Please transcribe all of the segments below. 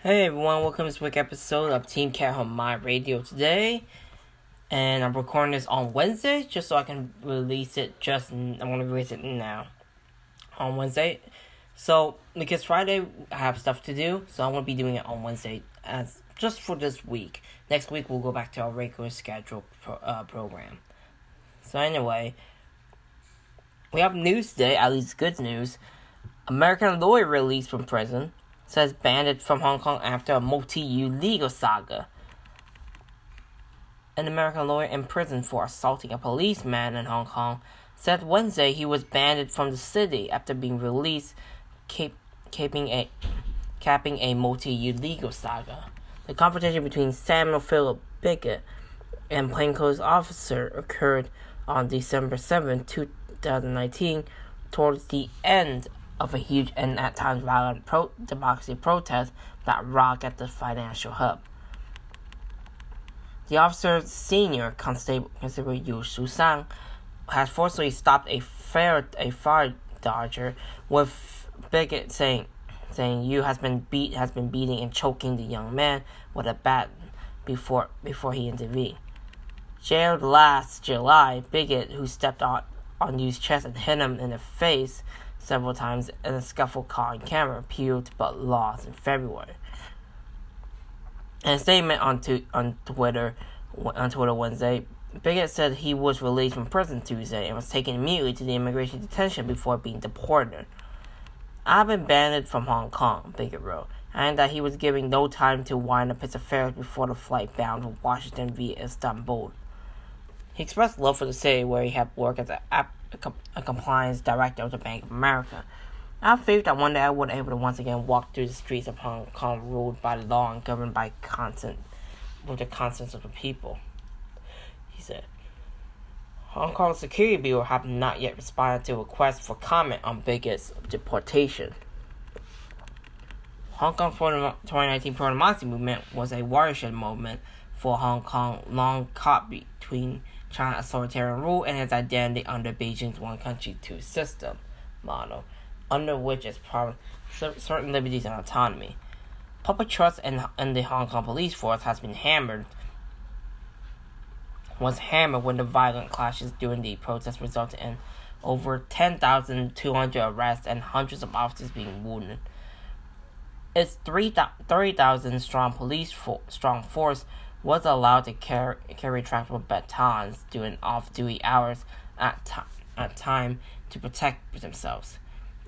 Hey everyone, welcome to this week's episode of Team Cat on My Radio today. And I'm recording this on Wednesday just so I can release it I'm going to release it now. On Wednesday. So, because Friday I have stuff to do, so I'm going to be doing it on Wednesday as just for this week. Next week we'll go back to our regular schedule program. So anyway, we have news today, at least good news. American lawyer released from prison, says banned from Hong Kong after a multi-year legal saga. An American lawyer in prison for assaulting a policeman in Hong Kong said Wednesday he was banned from the city after being released, capping a multi-year legal saga. The confrontation between Samuel Philip Bigot and plainclothes officer occurred on December 7, 2019, towards the end of a huge and at times violent democracy protest that rocked at the financial hub. The officer's senior constable Yu Shusang had forcibly stopped a fire dodger, with Bigot saying Yu has been beating and choking the young man with a bat before he intervened. Jailed last July, Bigot, who stepped on Yu's chest and hit him in the face several times in a scuffle caught on camera, appealed but lost in February. In a statement on Twitter Wednesday, Bigot said he was released from prison Tuesday and was taken immediately to the immigration detention before being deported. "I've been banned from Hong Kong," Bigot wrote, and that he was given no time to wind up his affairs before the flight bound to Washington via Istanbul. He expressed love for the city where he had worked as a compliance director of the Bank of America. "I faith that one day I would be able to once again walk through the streets of Hong Kong ruled by law and governed by with the conscience of the people," he said. Hong Kong Security Bureau have not yet responded to requests for comment on Bigot's deportation. Hong Kong's 2019 pro-democracy movement was a watershed moment for Hong Kong, long caught between China's authoritarian rule and its identity under Beijing's one-country-two-system model, under which it's promised certain liberties and autonomy. Public trust in the Hong Kong police force was hammered when the violent clashes during the protests resulted in over 10,200 arrests and hundreds of officers being wounded. Its 30,000-strong force was allowed to carry tractable batons during off-duty hours at time to protect themselves.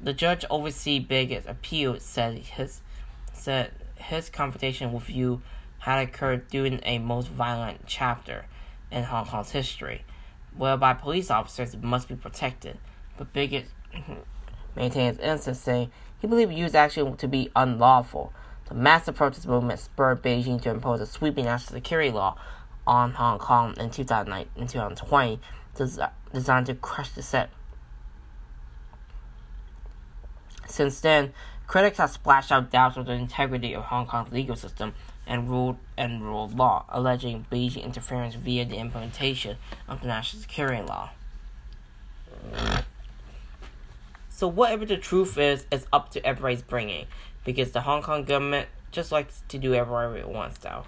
The judge overseeing Bigot's appeal said his confrontation with Yu had occurred during a most violent chapter in Hong Kong's history, whereby police officers must be protected. But Bigot maintained his innocence, saying he believed Yu's action to be unlawful. The massive protest movement spurred Beijing to impose a sweeping national security law on Hong Kong in 2020, designed to crush the set. Since then, critics have splashed out doubts of the integrity of Hong Kong's legal system and ruled law, alleging Beijing interference via the implementation of the national security law. So whatever the truth is, it's up to everybody's bringing, because the Hong Kong government just likes to do whatever it wants though.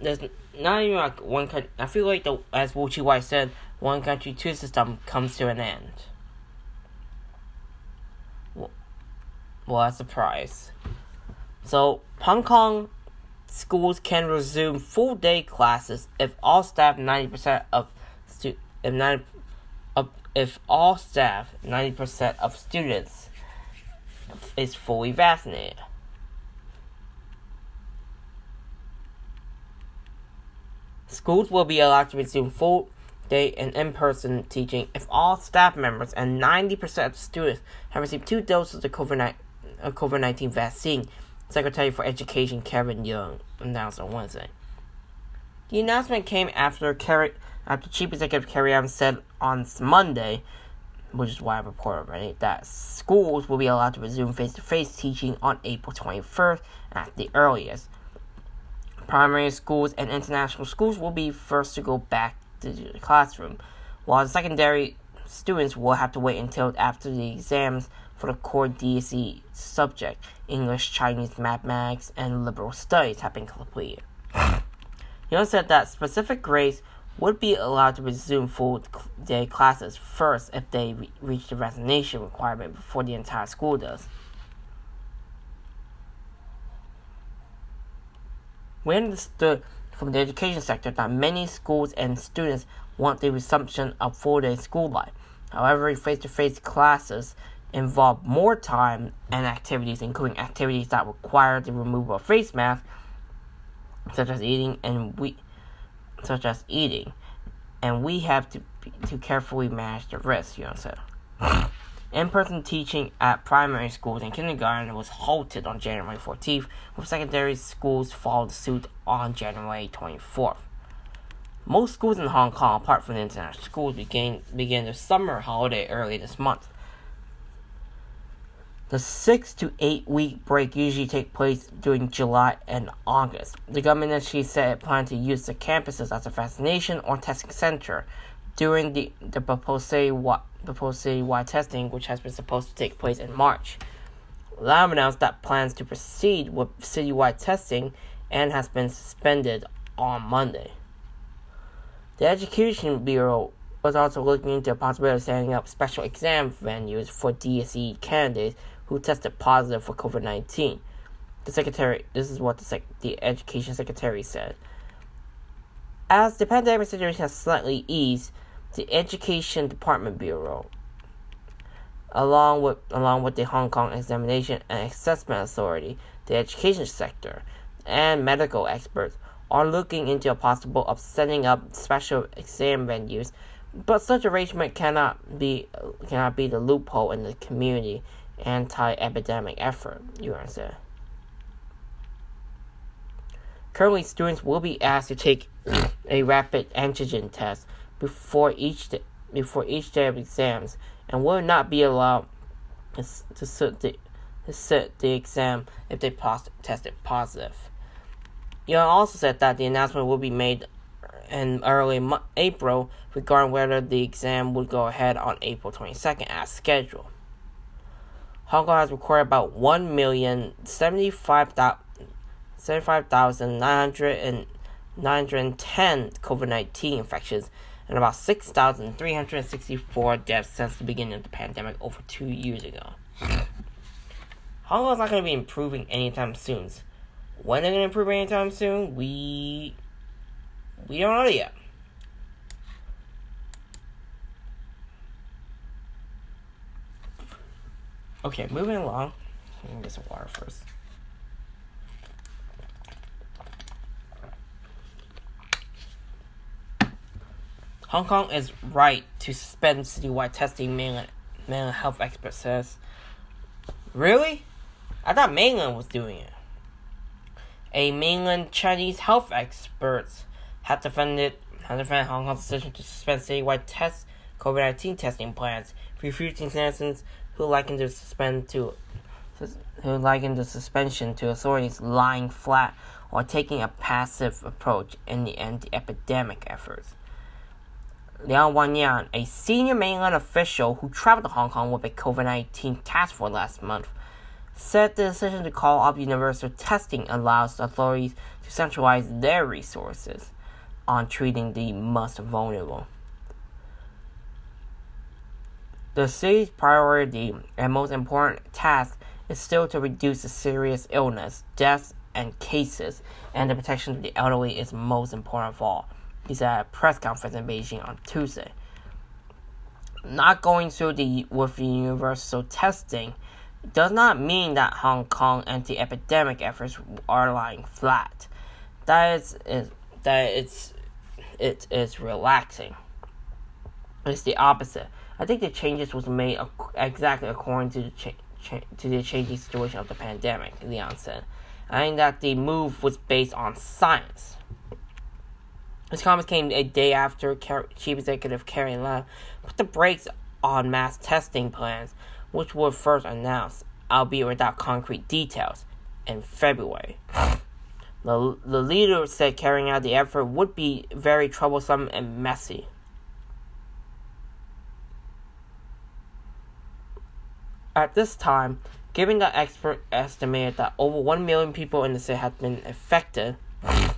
There's not even like one country. I feel like, as Wu Chi Wai said, one country, two system comes to an end. Well, that's a surprise. So, Hong Kong schools can resume full-day classes if all staff 90% of students is fully vaccinated. Schools will be allowed to resume full day and in-person teaching if all staff members and 90% of students have received 2 doses of the COVID-19 vaccine, Secretary for Education Kevin Young announced on Wednesday. The announcement came after Chief Executive Carrie Lam said on Monday, which is why I reported already, that schools will be allowed to resume face-to-face teaching on April 21st at the earliest. Primary schools and international schools will be first to go back to the classroom, while the secondary students will have to wait until after the exams for the core DSE subject, English, Chinese, mathematics, and liberal studies have been completed. Young said that specific grades would be allowed to resume full-day classes first if they reach the vaccination requirement before the entire school does. We understood from the education sector that many schools and students want the resumption of full-day school life. However, face-to-face classes involve more time and activities, including activities that require the removal of face masks, such as eating, and we have to carefully manage the risk, Young said. In-person teaching at primary schools and kindergarten was halted on January 14th, with secondary schools followed suit on January 24th. Most schools in Hong Kong, apart from the international schools, began their summer holiday early this month. The 6- to 8-week break usually takes place during July and August. The government initially said it planned to use the campuses as a vaccination or testing center during the proposed citywide testing, which has been supposed to take place in March. Lam announced that plans to proceed with citywide testing and has been suspended on Monday. The Education Bureau was also looking into the possibility of setting up special exam venues for DSE candidates who tested positive for COVID-19. The Education Secretary said. As the pandemic situation has slightly eased, the Education Department Bureau, along with the Hong Kong Examination and Assessment Authority, the education sector, and medical experts are looking into a possible of setting up special exam venues. But such arrangement cannot be the loophole in the community anti-epidemic effort, Yuan said. Currently, students will be asked to take a rapid antigen test before each day of exams, and will not be allowed to sit the exam if they tested positive. Yuan also said that the announcement will be made in early April regarding whether the exam would go ahead on April 22nd as scheduled. Hong Kong has recorded about 1,075,910 COVID-19 infections and about 6,364 deaths since the beginning of the pandemic over 2 years ago. Hong Kong is not going to be improving anytime soon. When they're going to improve anytime soon, we don't know yet. Okay, moving along. Let me get some water first. Hong Kong is right to suspend citywide testing, mainland health expert says. Really? I thought mainland was doing it. A mainland Chinese health expert has defended Hong Kong's decision to suspend citywide COVID-19 testing plans, refusing citizens who liken the suspension to authorities lying flat or taking a passive approach in the anti-epidemic efforts. Liang Wanyan, a senior mainland official who traveled to Hong Kong with a COVID-19 task force last month, said the decision to call up universal testing allows authorities to centralize their resources on treating the most vulnerable. The city's priority and most important task is still to reduce the serious illness, deaths, and cases, and the protection of the elderly is most important of all, he said at a press conference in Beijing on Tuesday. Not going through with the universal testing does not mean that Hong Kong anti-epidemic efforts are lying flat. That is relaxing. It's the opposite. I think the changes was made exactly according to the changing situation of the pandemic, Leon said. I think that the move was based on science. His comments came a day after Chief Executive Carrie Lam put the brakes on mass testing plans, which were first announced, albeit without concrete details, in February. The leader said carrying out the effort would be very troublesome and messy. At this time, given that experts estimated that over 1 million people in the city had been affected, the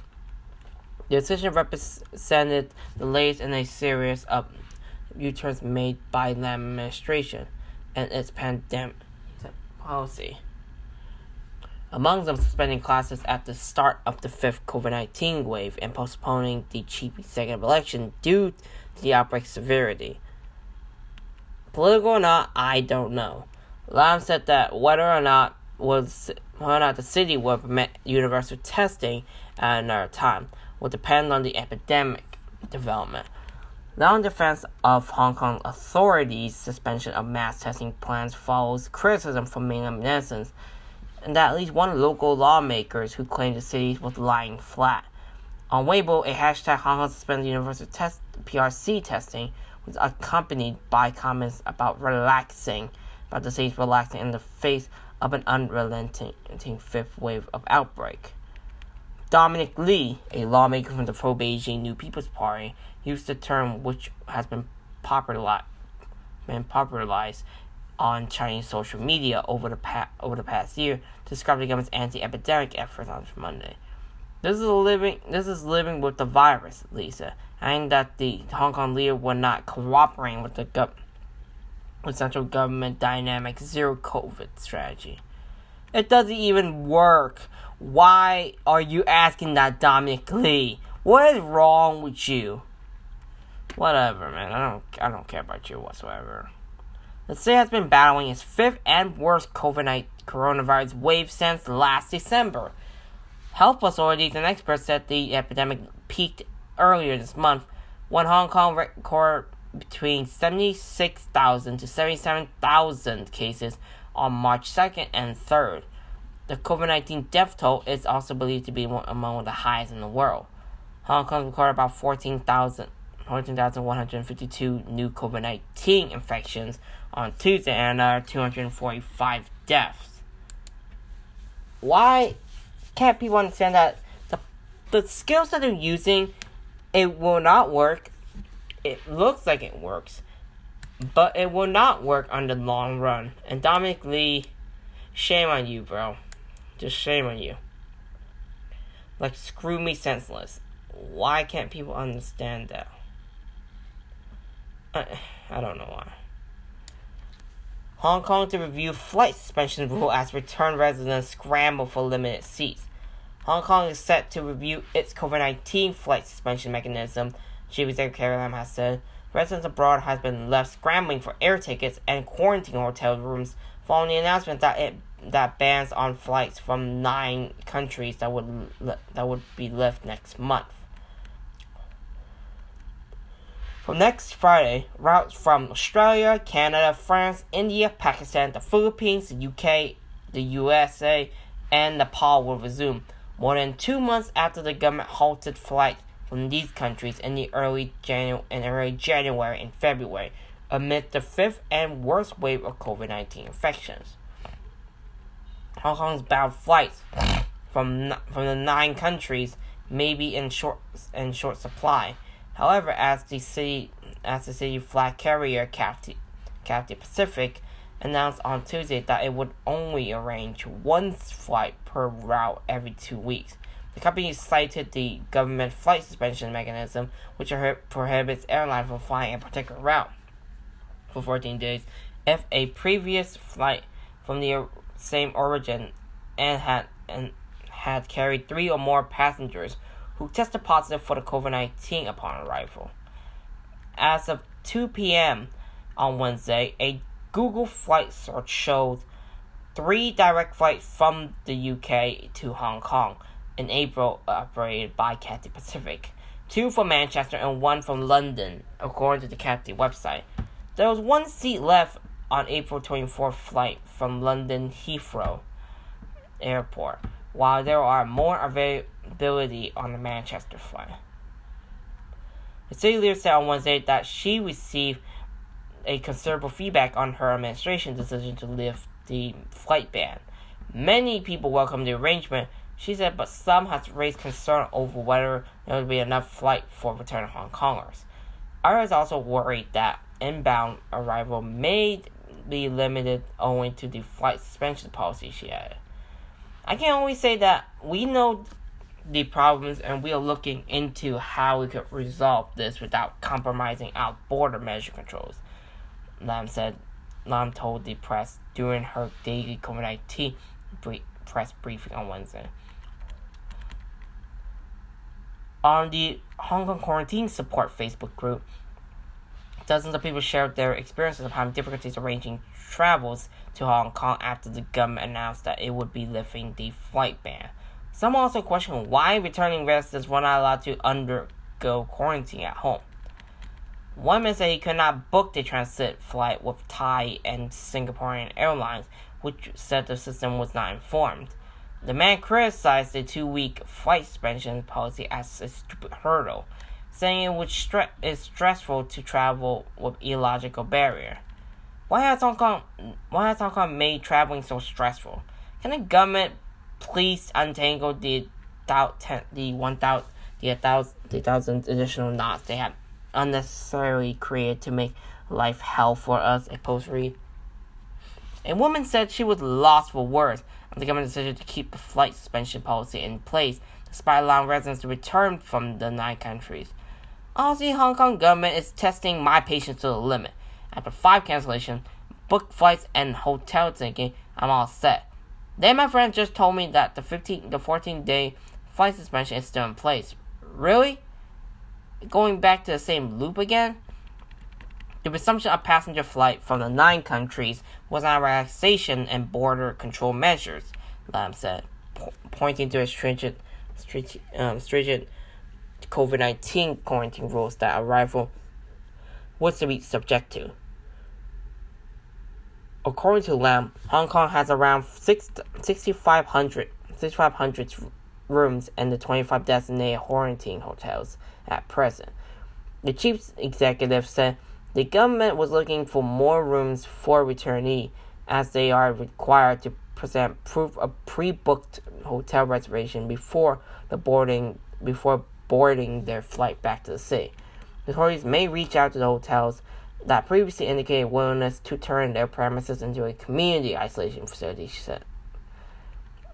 decision represented the latest in a series of U-turns made by the administration and its pandemic policy. Among them, suspending classes at the start of the 5th COVID-19 wave and postponing the chief executive election due to the outbreak's severity. Political or not, I don't know. Lam said that whether or not the city will permit universal testing at another time will depend on the epidemic development. Now, in defense of Hong Kong authorities' suspension of mass testing plans follows criticism from mainland netizens, and that at least one local lawmakers who claimed the city was lying flat. On Weibo, a hashtag Hong Kong suspends universal PRC testing was accompanied by comments about the city's relaxing in the face of an unrelenting fifth wave of outbreak. Dominic Lee, a lawmaker from the pro-Beijing New People's Party, used the term which has been popularized on Chinese social media over the past year, describing government's anti-epidemic efforts on Monday. This is living with the virus, Lisa, and that the Hong Kong leader were not cooperating with the central government dynamic zero COVID strategy. It doesn't even work. Why are you asking that, Dominic Lee? What is wrong with you? Whatever, man. I don't care about you whatsoever. The city has been battling its 5th and worst COVID-19 coronavirus wave since last December. Health authorities and experts said the epidemic peaked earlier this month when Hong Kong recorded between 76,000 to 77,000 cases on March 2nd and 3rd. The COVID-19 death toll is also believed to be among the highest in the world. Hong Kong recorded about 14,152 new COVID-19 infections on Tuesday and another 245 deaths. Why can't people understand that the skills that they're using, it will not work? It looks like it works, but it will not work on the long run. And Dominic Lee, shame on you, bro. Just shame on you. Like, screw me senseless. Why can't people understand that? I don't know why. Hong Kong to review flight suspension rule as return residents scramble for limited seats. Hong Kong is set to review its COVID-19 flight suspension mechanism, Chief Executive Carrie Lam has said. Residents abroad have been left scrambling for air tickets and quarantine hotel rooms following the announcement that bans on flights from 9 countries that would be lifted next month. From next Friday, routes from Australia, Canada, France, India, Pakistan, the Philippines, the UK, the USA, and Nepal will resume, more than 2 months after the government halted flights from these countries in the early January and February, amid the 5th and worst wave of COVID-19 infections. Hong Kong's bound flights from the 9 countries may be in short supply. However, as the city flag carrier Cathay Pacific announced on Tuesday that it would only arrange one flight per route every 2 weeks, the company cited the government flight suspension mechanism, which prohibits airlines from flying a particular route for 14 days if a previous flight from the same origin and had carried 3 or more passengers who tested positive for the COVID-19 upon arrival. As of 2 p.m. on Wednesday, a Google flight search showed 3 direct flights from the UK to Hong Kong in April operated by Cathay Pacific, 2 from Manchester and 1 from London, according to the Cathay website. There was one seat left on April 24th flight from London Heathrow Airport, while there are more availability on the Manchester flight. The city leader said on Wednesday that she received a considerable feedback on her administration's decision to lift the flight ban. Many people welcomed the arrangement, she said, but some has raised concern over whether there would be enough flight for returning Hong Kongers. Others also worried that inbound arrival may be limited owing to the flight suspension policy, she added. I can only say that we know the problems and we are looking into how we could resolve this without compromising our border measure controls, Lam said. Lam told the press during her daily COVID-19 press briefing on Wednesday. On the Hong Kong Quarantine Support Facebook group, dozens of people shared their experiences of having difficulties arranging travels to Hong Kong after the government announced that it would be lifting the flight ban. Some also questioned why returning residents were not allowed to undergo quarantine at home. One man said he could not book the transit flight with Thai and Singaporean Airlines, which said the system was not informed. The man criticized the 2-week flight suspension policy as a stupid hurdle, saying it would is stressful to travel with illogical barrier. Why has Hong Kong made traveling so stressful? Can the government please untangle the thousand additional knots they have unnecessarily created to make life hell for us, a post read. A woman said she was lost for words on the government's decision to keep the flight suspension policy in place, despite allowing residents to return from the 9 countries. Honestly, Hong Kong government is testing my patience to the limit. After 5 cancellations, booked flights and hotel thinking, I'm all set. Then my friend just told me that the 14-day flight suspension is still in place. Really? Going back to the same loop again? The resumption of passenger flight from the 9 countries was on relaxation and border control measures, Lam said, pointing to a stringent COVID-19 quarantine rules that arrival was to be subject to. According to Lam, Hong Kong has around 6,500 rooms and the 25 designated quarantine hotels at present. The chief executive said the government was looking for more rooms for returnees, as they are required to present proof of pre-booked hotel reservation before boarding their flight back to the city. The authorities may reach out to the hotels that previously indicated willingness to turn their premises into a community isolation facility, she said.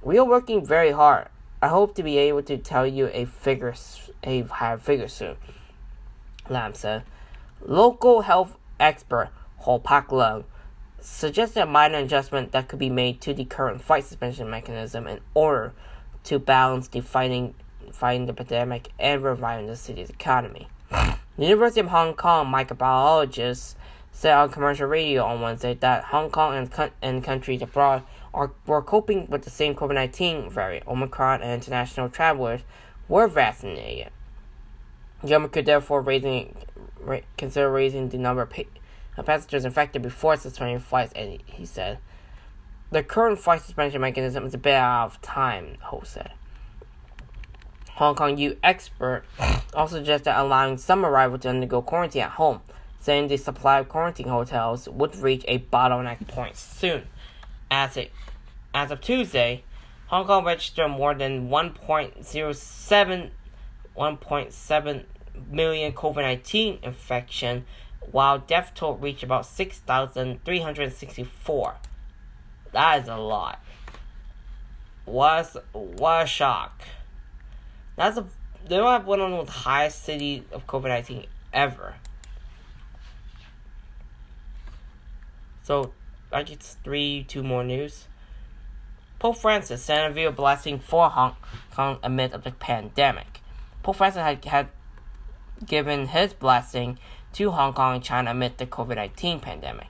We are working very hard. I hope to be able to tell you a higher figure soon, Lam said. Local health expert Ho Pak Lung suggested a minor adjustment that could be made to the current flight suspension mechanism in order to balance the fighting the pandemic and reviving the city's economy. The University of Hong Kong microbiologists said on commercial radio on Wednesday that Hong Kong and countries abroad were coping with the same COVID-19 variant, Omicron, and international travelers were vaccinated. The government could therefore consider raising the number of passengers infected before suspending flights, and he said. The current flight suspension mechanism is a bit out of time, Ho said. Hong Kong U expert also suggested allowing some arrivals to undergo quarantine at home, saying the supply of quarantine hotels would reach a bottleneck point soon. As of Tuesday, Hong Kong registered more than 1.7 million COVID-19 infections, while death toll reached about 6,364. That is a lot. What a shock. They have one of the highest cities of COVID-19 ever. So, I get 2 more news. Pope Francis sent a video blessing for Hong Kong amid of the pandemic. Pope Francis had given his blessing to Hong Kong and China amid the COVID-19 pandemic.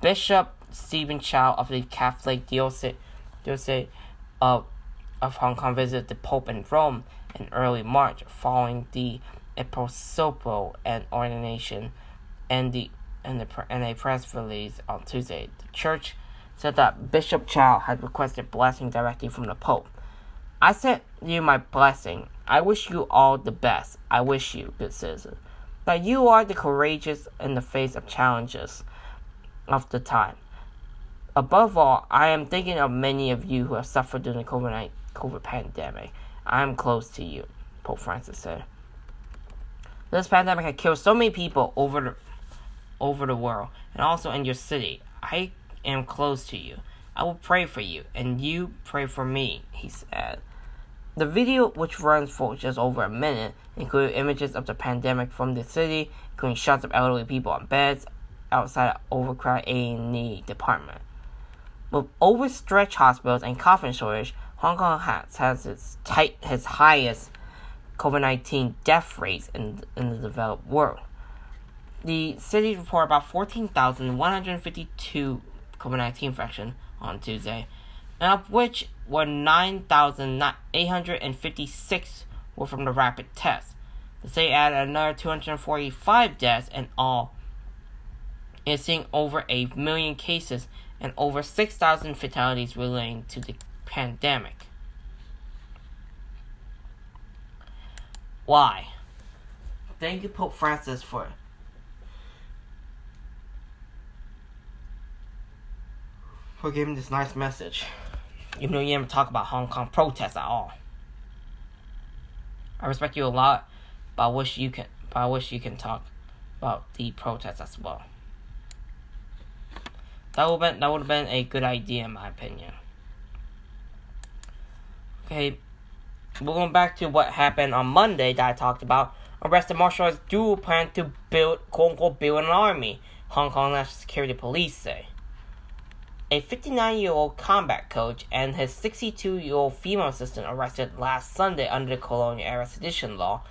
Bishop Stephen Chow of the Catholic Diocese of of Hong Kong visited the Pope in Rome in early March following the episcopal and ordination and a press release on Tuesday. The church said that Bishop Chow had requested blessing directly from the Pope. I sent you my blessing. I wish you all the best. I wish you, good citizen, that you are the courageous in the face of challenges of the time. Above all, I am thinking of many of you who have suffered during the COVID pandemic. I am close to you, Pope Francis said. This pandemic had killed so many people over the world, and also in your city. I am close to you. I will pray for you, and you pray for me, he said. The video, which runs for just over a minute, included images of the pandemic from the city, including shots of elderly people on beds outside an overcrowded A&E department. With overstretched hospitals and coffin shortage, Hong Kong has its highest COVID-19 death rates in the developed world. The city reported about 14,152 COVID-19 infections on Tuesday, and of which were 9,856 were from the rapid test. The city added another 245 deaths in all. It's seeing over 8 million cases and over 6,000 fatalities relating to the pandemic. Why? Thank you, Pope Francis, for giving this nice message. Even though you never talk about Hong Kong protests at all. I respect you a lot, but I wish you can talk about the protests as well. That would have been a good idea, in my opinion. Okay, we're going back to what happened on Monday that I talked about. Arrested martial arts duo plan to build, quote-unquote, build an army, Hong Kong National Security Police say. A 59-year-old combat coach and his 62-year-old female assistant arrested last Sunday under the colonial era sedition law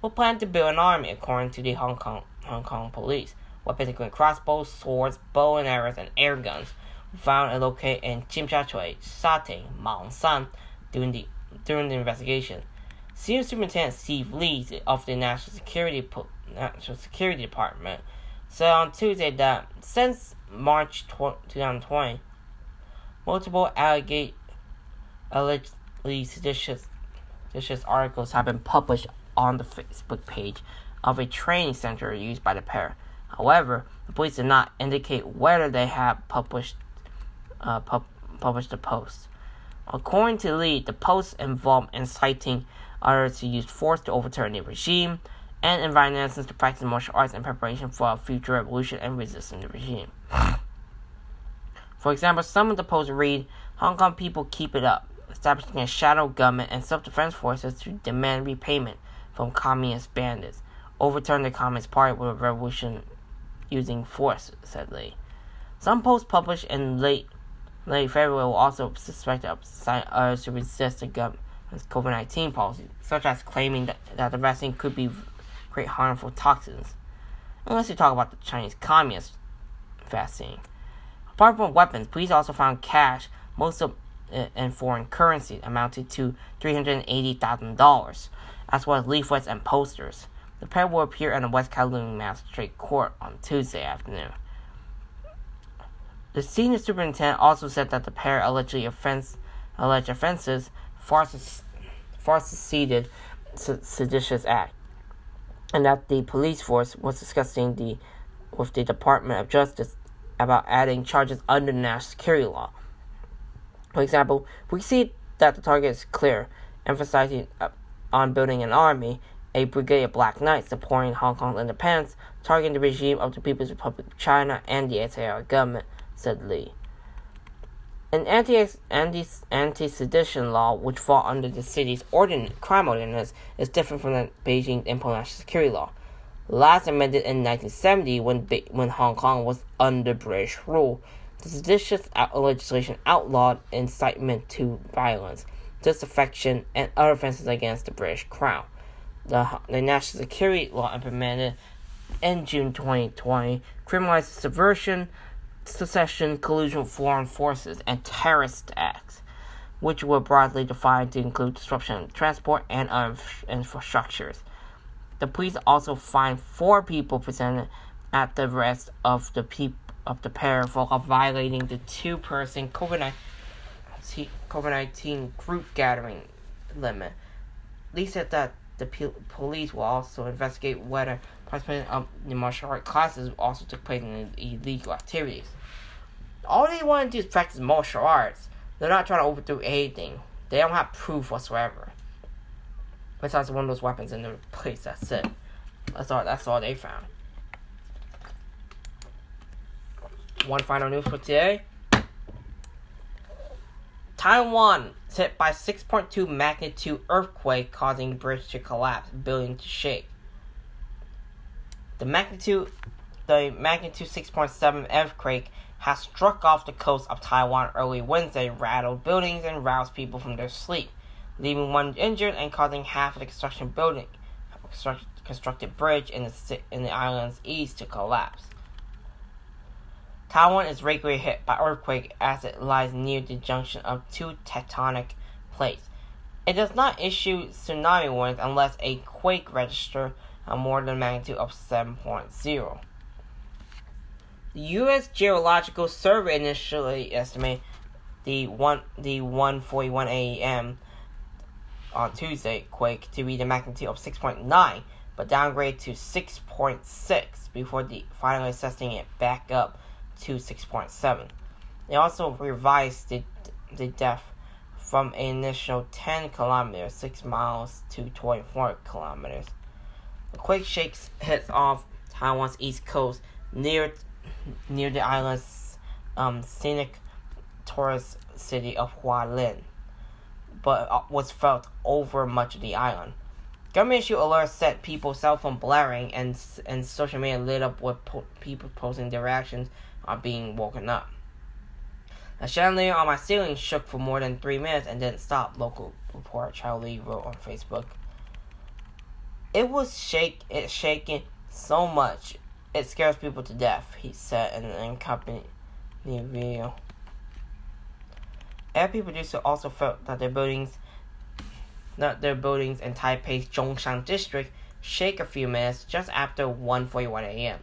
were planned to build an army, according to the Hong Kong police. Weapons including crossbows, swords, bow and arrows, and air guns were found and located in Tsim Sha Chui, Sha Ting, Maung San during the investigation. Senior Superintendent Steve Lee of the National Security Department said on Tuesday that since March 2020, multiple allegedly seditious articles have been published on the Facebook page of a training center used by the pair. However, the police did not indicate whether they have published the post. According to Lee, the posts involved inciting others to use force to overturn the regime and inviting citizens to practice martial arts in preparation for a future revolution and resisting the regime. For example, some of the posts read, Hong Kong people keep it up, establishing a shadow government and self-defense forces to demand repayment from communist bandits, overturn the Communist Party with a revolution using force, said Lee. Some posts published in late February were also suspected of inciting others to resist the government's COVID-19 policy, such as claiming that the vaccine could create harmful toxins, unless you talk about the Chinese Communist vaccine. Apart from weapons, police also found cash, most of it in foreign currency, amounted to $380,000, as well as leaflets and posters. The pair will appear in the West Kowloon Magistrate Court on Tuesday afternoon. The senior superintendent also said that the pair alleged offenses far succeeded seditious act, and that the police force was discussing with the Department of Justice about adding charges under national security law. For example, we see that the target is clear, emphasizing on building an army, a brigade of black knights supporting Hong Kong's independence, targeting the regime of the People's Republic of China and the SAR government, said Lee. An anti-sedition law, which falls under the city's crime ordinance, is different from the Beijing implemented national security law, last amended in 1970 when Hong Kong was under British rule. The seditious legislation outlawed incitement to violence, disaffection, and other offenses against the British Crown. The national security law implemented in June 2020 criminalized subversion, secession, collusion with foreign forces, and terrorist acts. which were broadly defined to include disruption of transport and of infrastructures. The police also fined 4 people presented at the arrest of the pair for violating the 2-person COVID-19 group gathering limit. Lee said that the police will also investigate whether participants of the martial art classes also took place in illegal activities. All they want to do is practice martial arts. They're not trying to overthrow anything. They don't have proof whatsoever. Besides one of those weapons in their place, that's it. That's all they found. One final news for today. Taiwan is hit by 6.2 magnitude earthquake, causing bridge to collapse, building to shake. The magnitude 6.7 earthquake has struck off the coast of Taiwan early Wednesday, rattled buildings and roused people from their sleep, leaving one injured and causing half of the constructed bridge in the island's east to collapse. Taiwan is regularly hit by earthquake as it lies near the junction of 2 tectonic plates. It does not issue tsunami warnings unless a quake registers more than a magnitude of 7.0. The U.S. Geological Survey initially estimated the 1:41 a.m. on Tuesday quake to be the magnitude of 6.9, but downgraded to 6.6 before finally assessing it back up to 6.7. They also revised the depth from an initial 10 kilometers, 6 miles, to 24 kilometers. The quake hits off Taiwan's east coast near the island's scenic tourist city of Hualien, but was felt over much of the island. Government issue alerts sent people's cell phone blaring, and social media lit up with people posting their reactions on being woken up. A chandelier on my ceiling shook for more than 3 minutes and didn't stop, local reporter Charlie wrote on Facebook. It's shaking so much, it scares people to death, he said in an accompanying video. AP producer also felt that their buildings in Taipei's Zhongshan district shake a few minutes just after 1:41 a.m.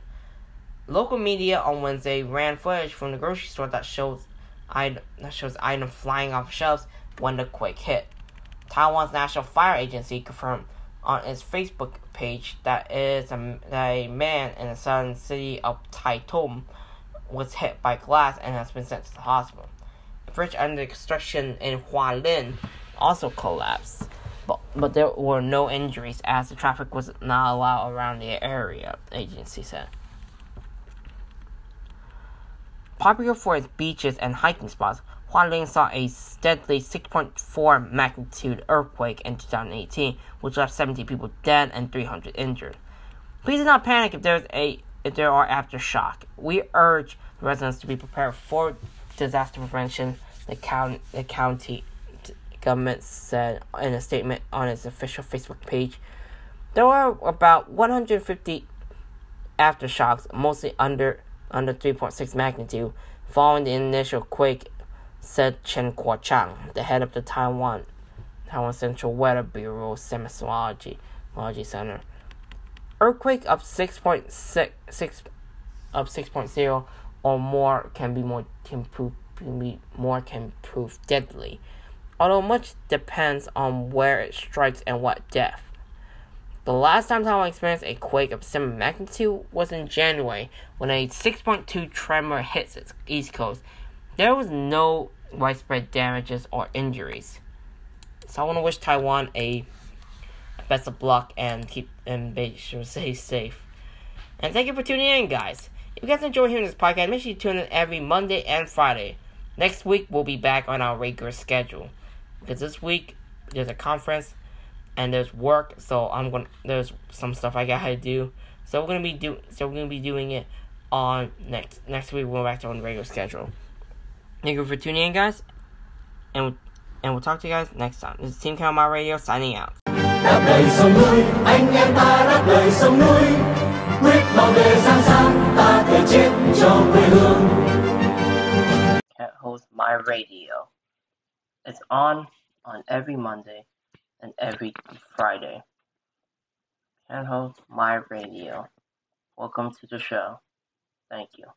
Local media on Wednesday ran footage from the grocery store that shows items flying off shelves when the quake hit. Taiwan's National Fire Agency confirmed on its Facebook page that a man in the southern city of Taitung was hit by glass and has been sent to the hospital. The bridge under construction in Hualien also collapsed, but there were no injuries as the traffic was not allowed around the area, the agency said. Popular for its beaches and hiking spots, Hualien saw a deadly 6.4 magnitude earthquake in 2018, which left 70 people dead and 300 injured. Please do not panic if there are aftershocks. We urge residents to be prepared for disaster prevention, the county government said in a statement on its official Facebook page. There were about 150 aftershocks, mostly under 3.6 magnitude, following the initial quake, said Chen Kuochang, the head of the Taiwan Central Weather Bureau Seismology Center. Earthquake of 6.0 or more can prove deadly, although much depends on where it strikes and what depth. The last time Taiwan experienced a quake of similar magnitude was in January, when a 6.2 tremor hit its east coast. There was no widespread damages or injuries. So I want to wish Taiwan a best of luck and make sure to stay safe. And thank you for tuning in, guys. If you guys enjoy hearing this podcast, make sure you tune in every Monday and Friday. Next week, we'll be back on our regular schedule, because this week there's a conference and there's work, so there's some stuff I gotta do. So we're gonna be doing it on next week. We're back to on the regular schedule. Thank you for tuning in, guys, and we'll talk to you guys next time. This is Team Cal My Radio signing out. Đáp đầy sông núi, anh em ta đáp đầy sông núi, quyết bảo vệ sáng sáng, ta thể chết cho quê hương. Cat Host My Radio. It's on every Monday and every Friday. Can't hold my radio. Welcome to the show. Thank you.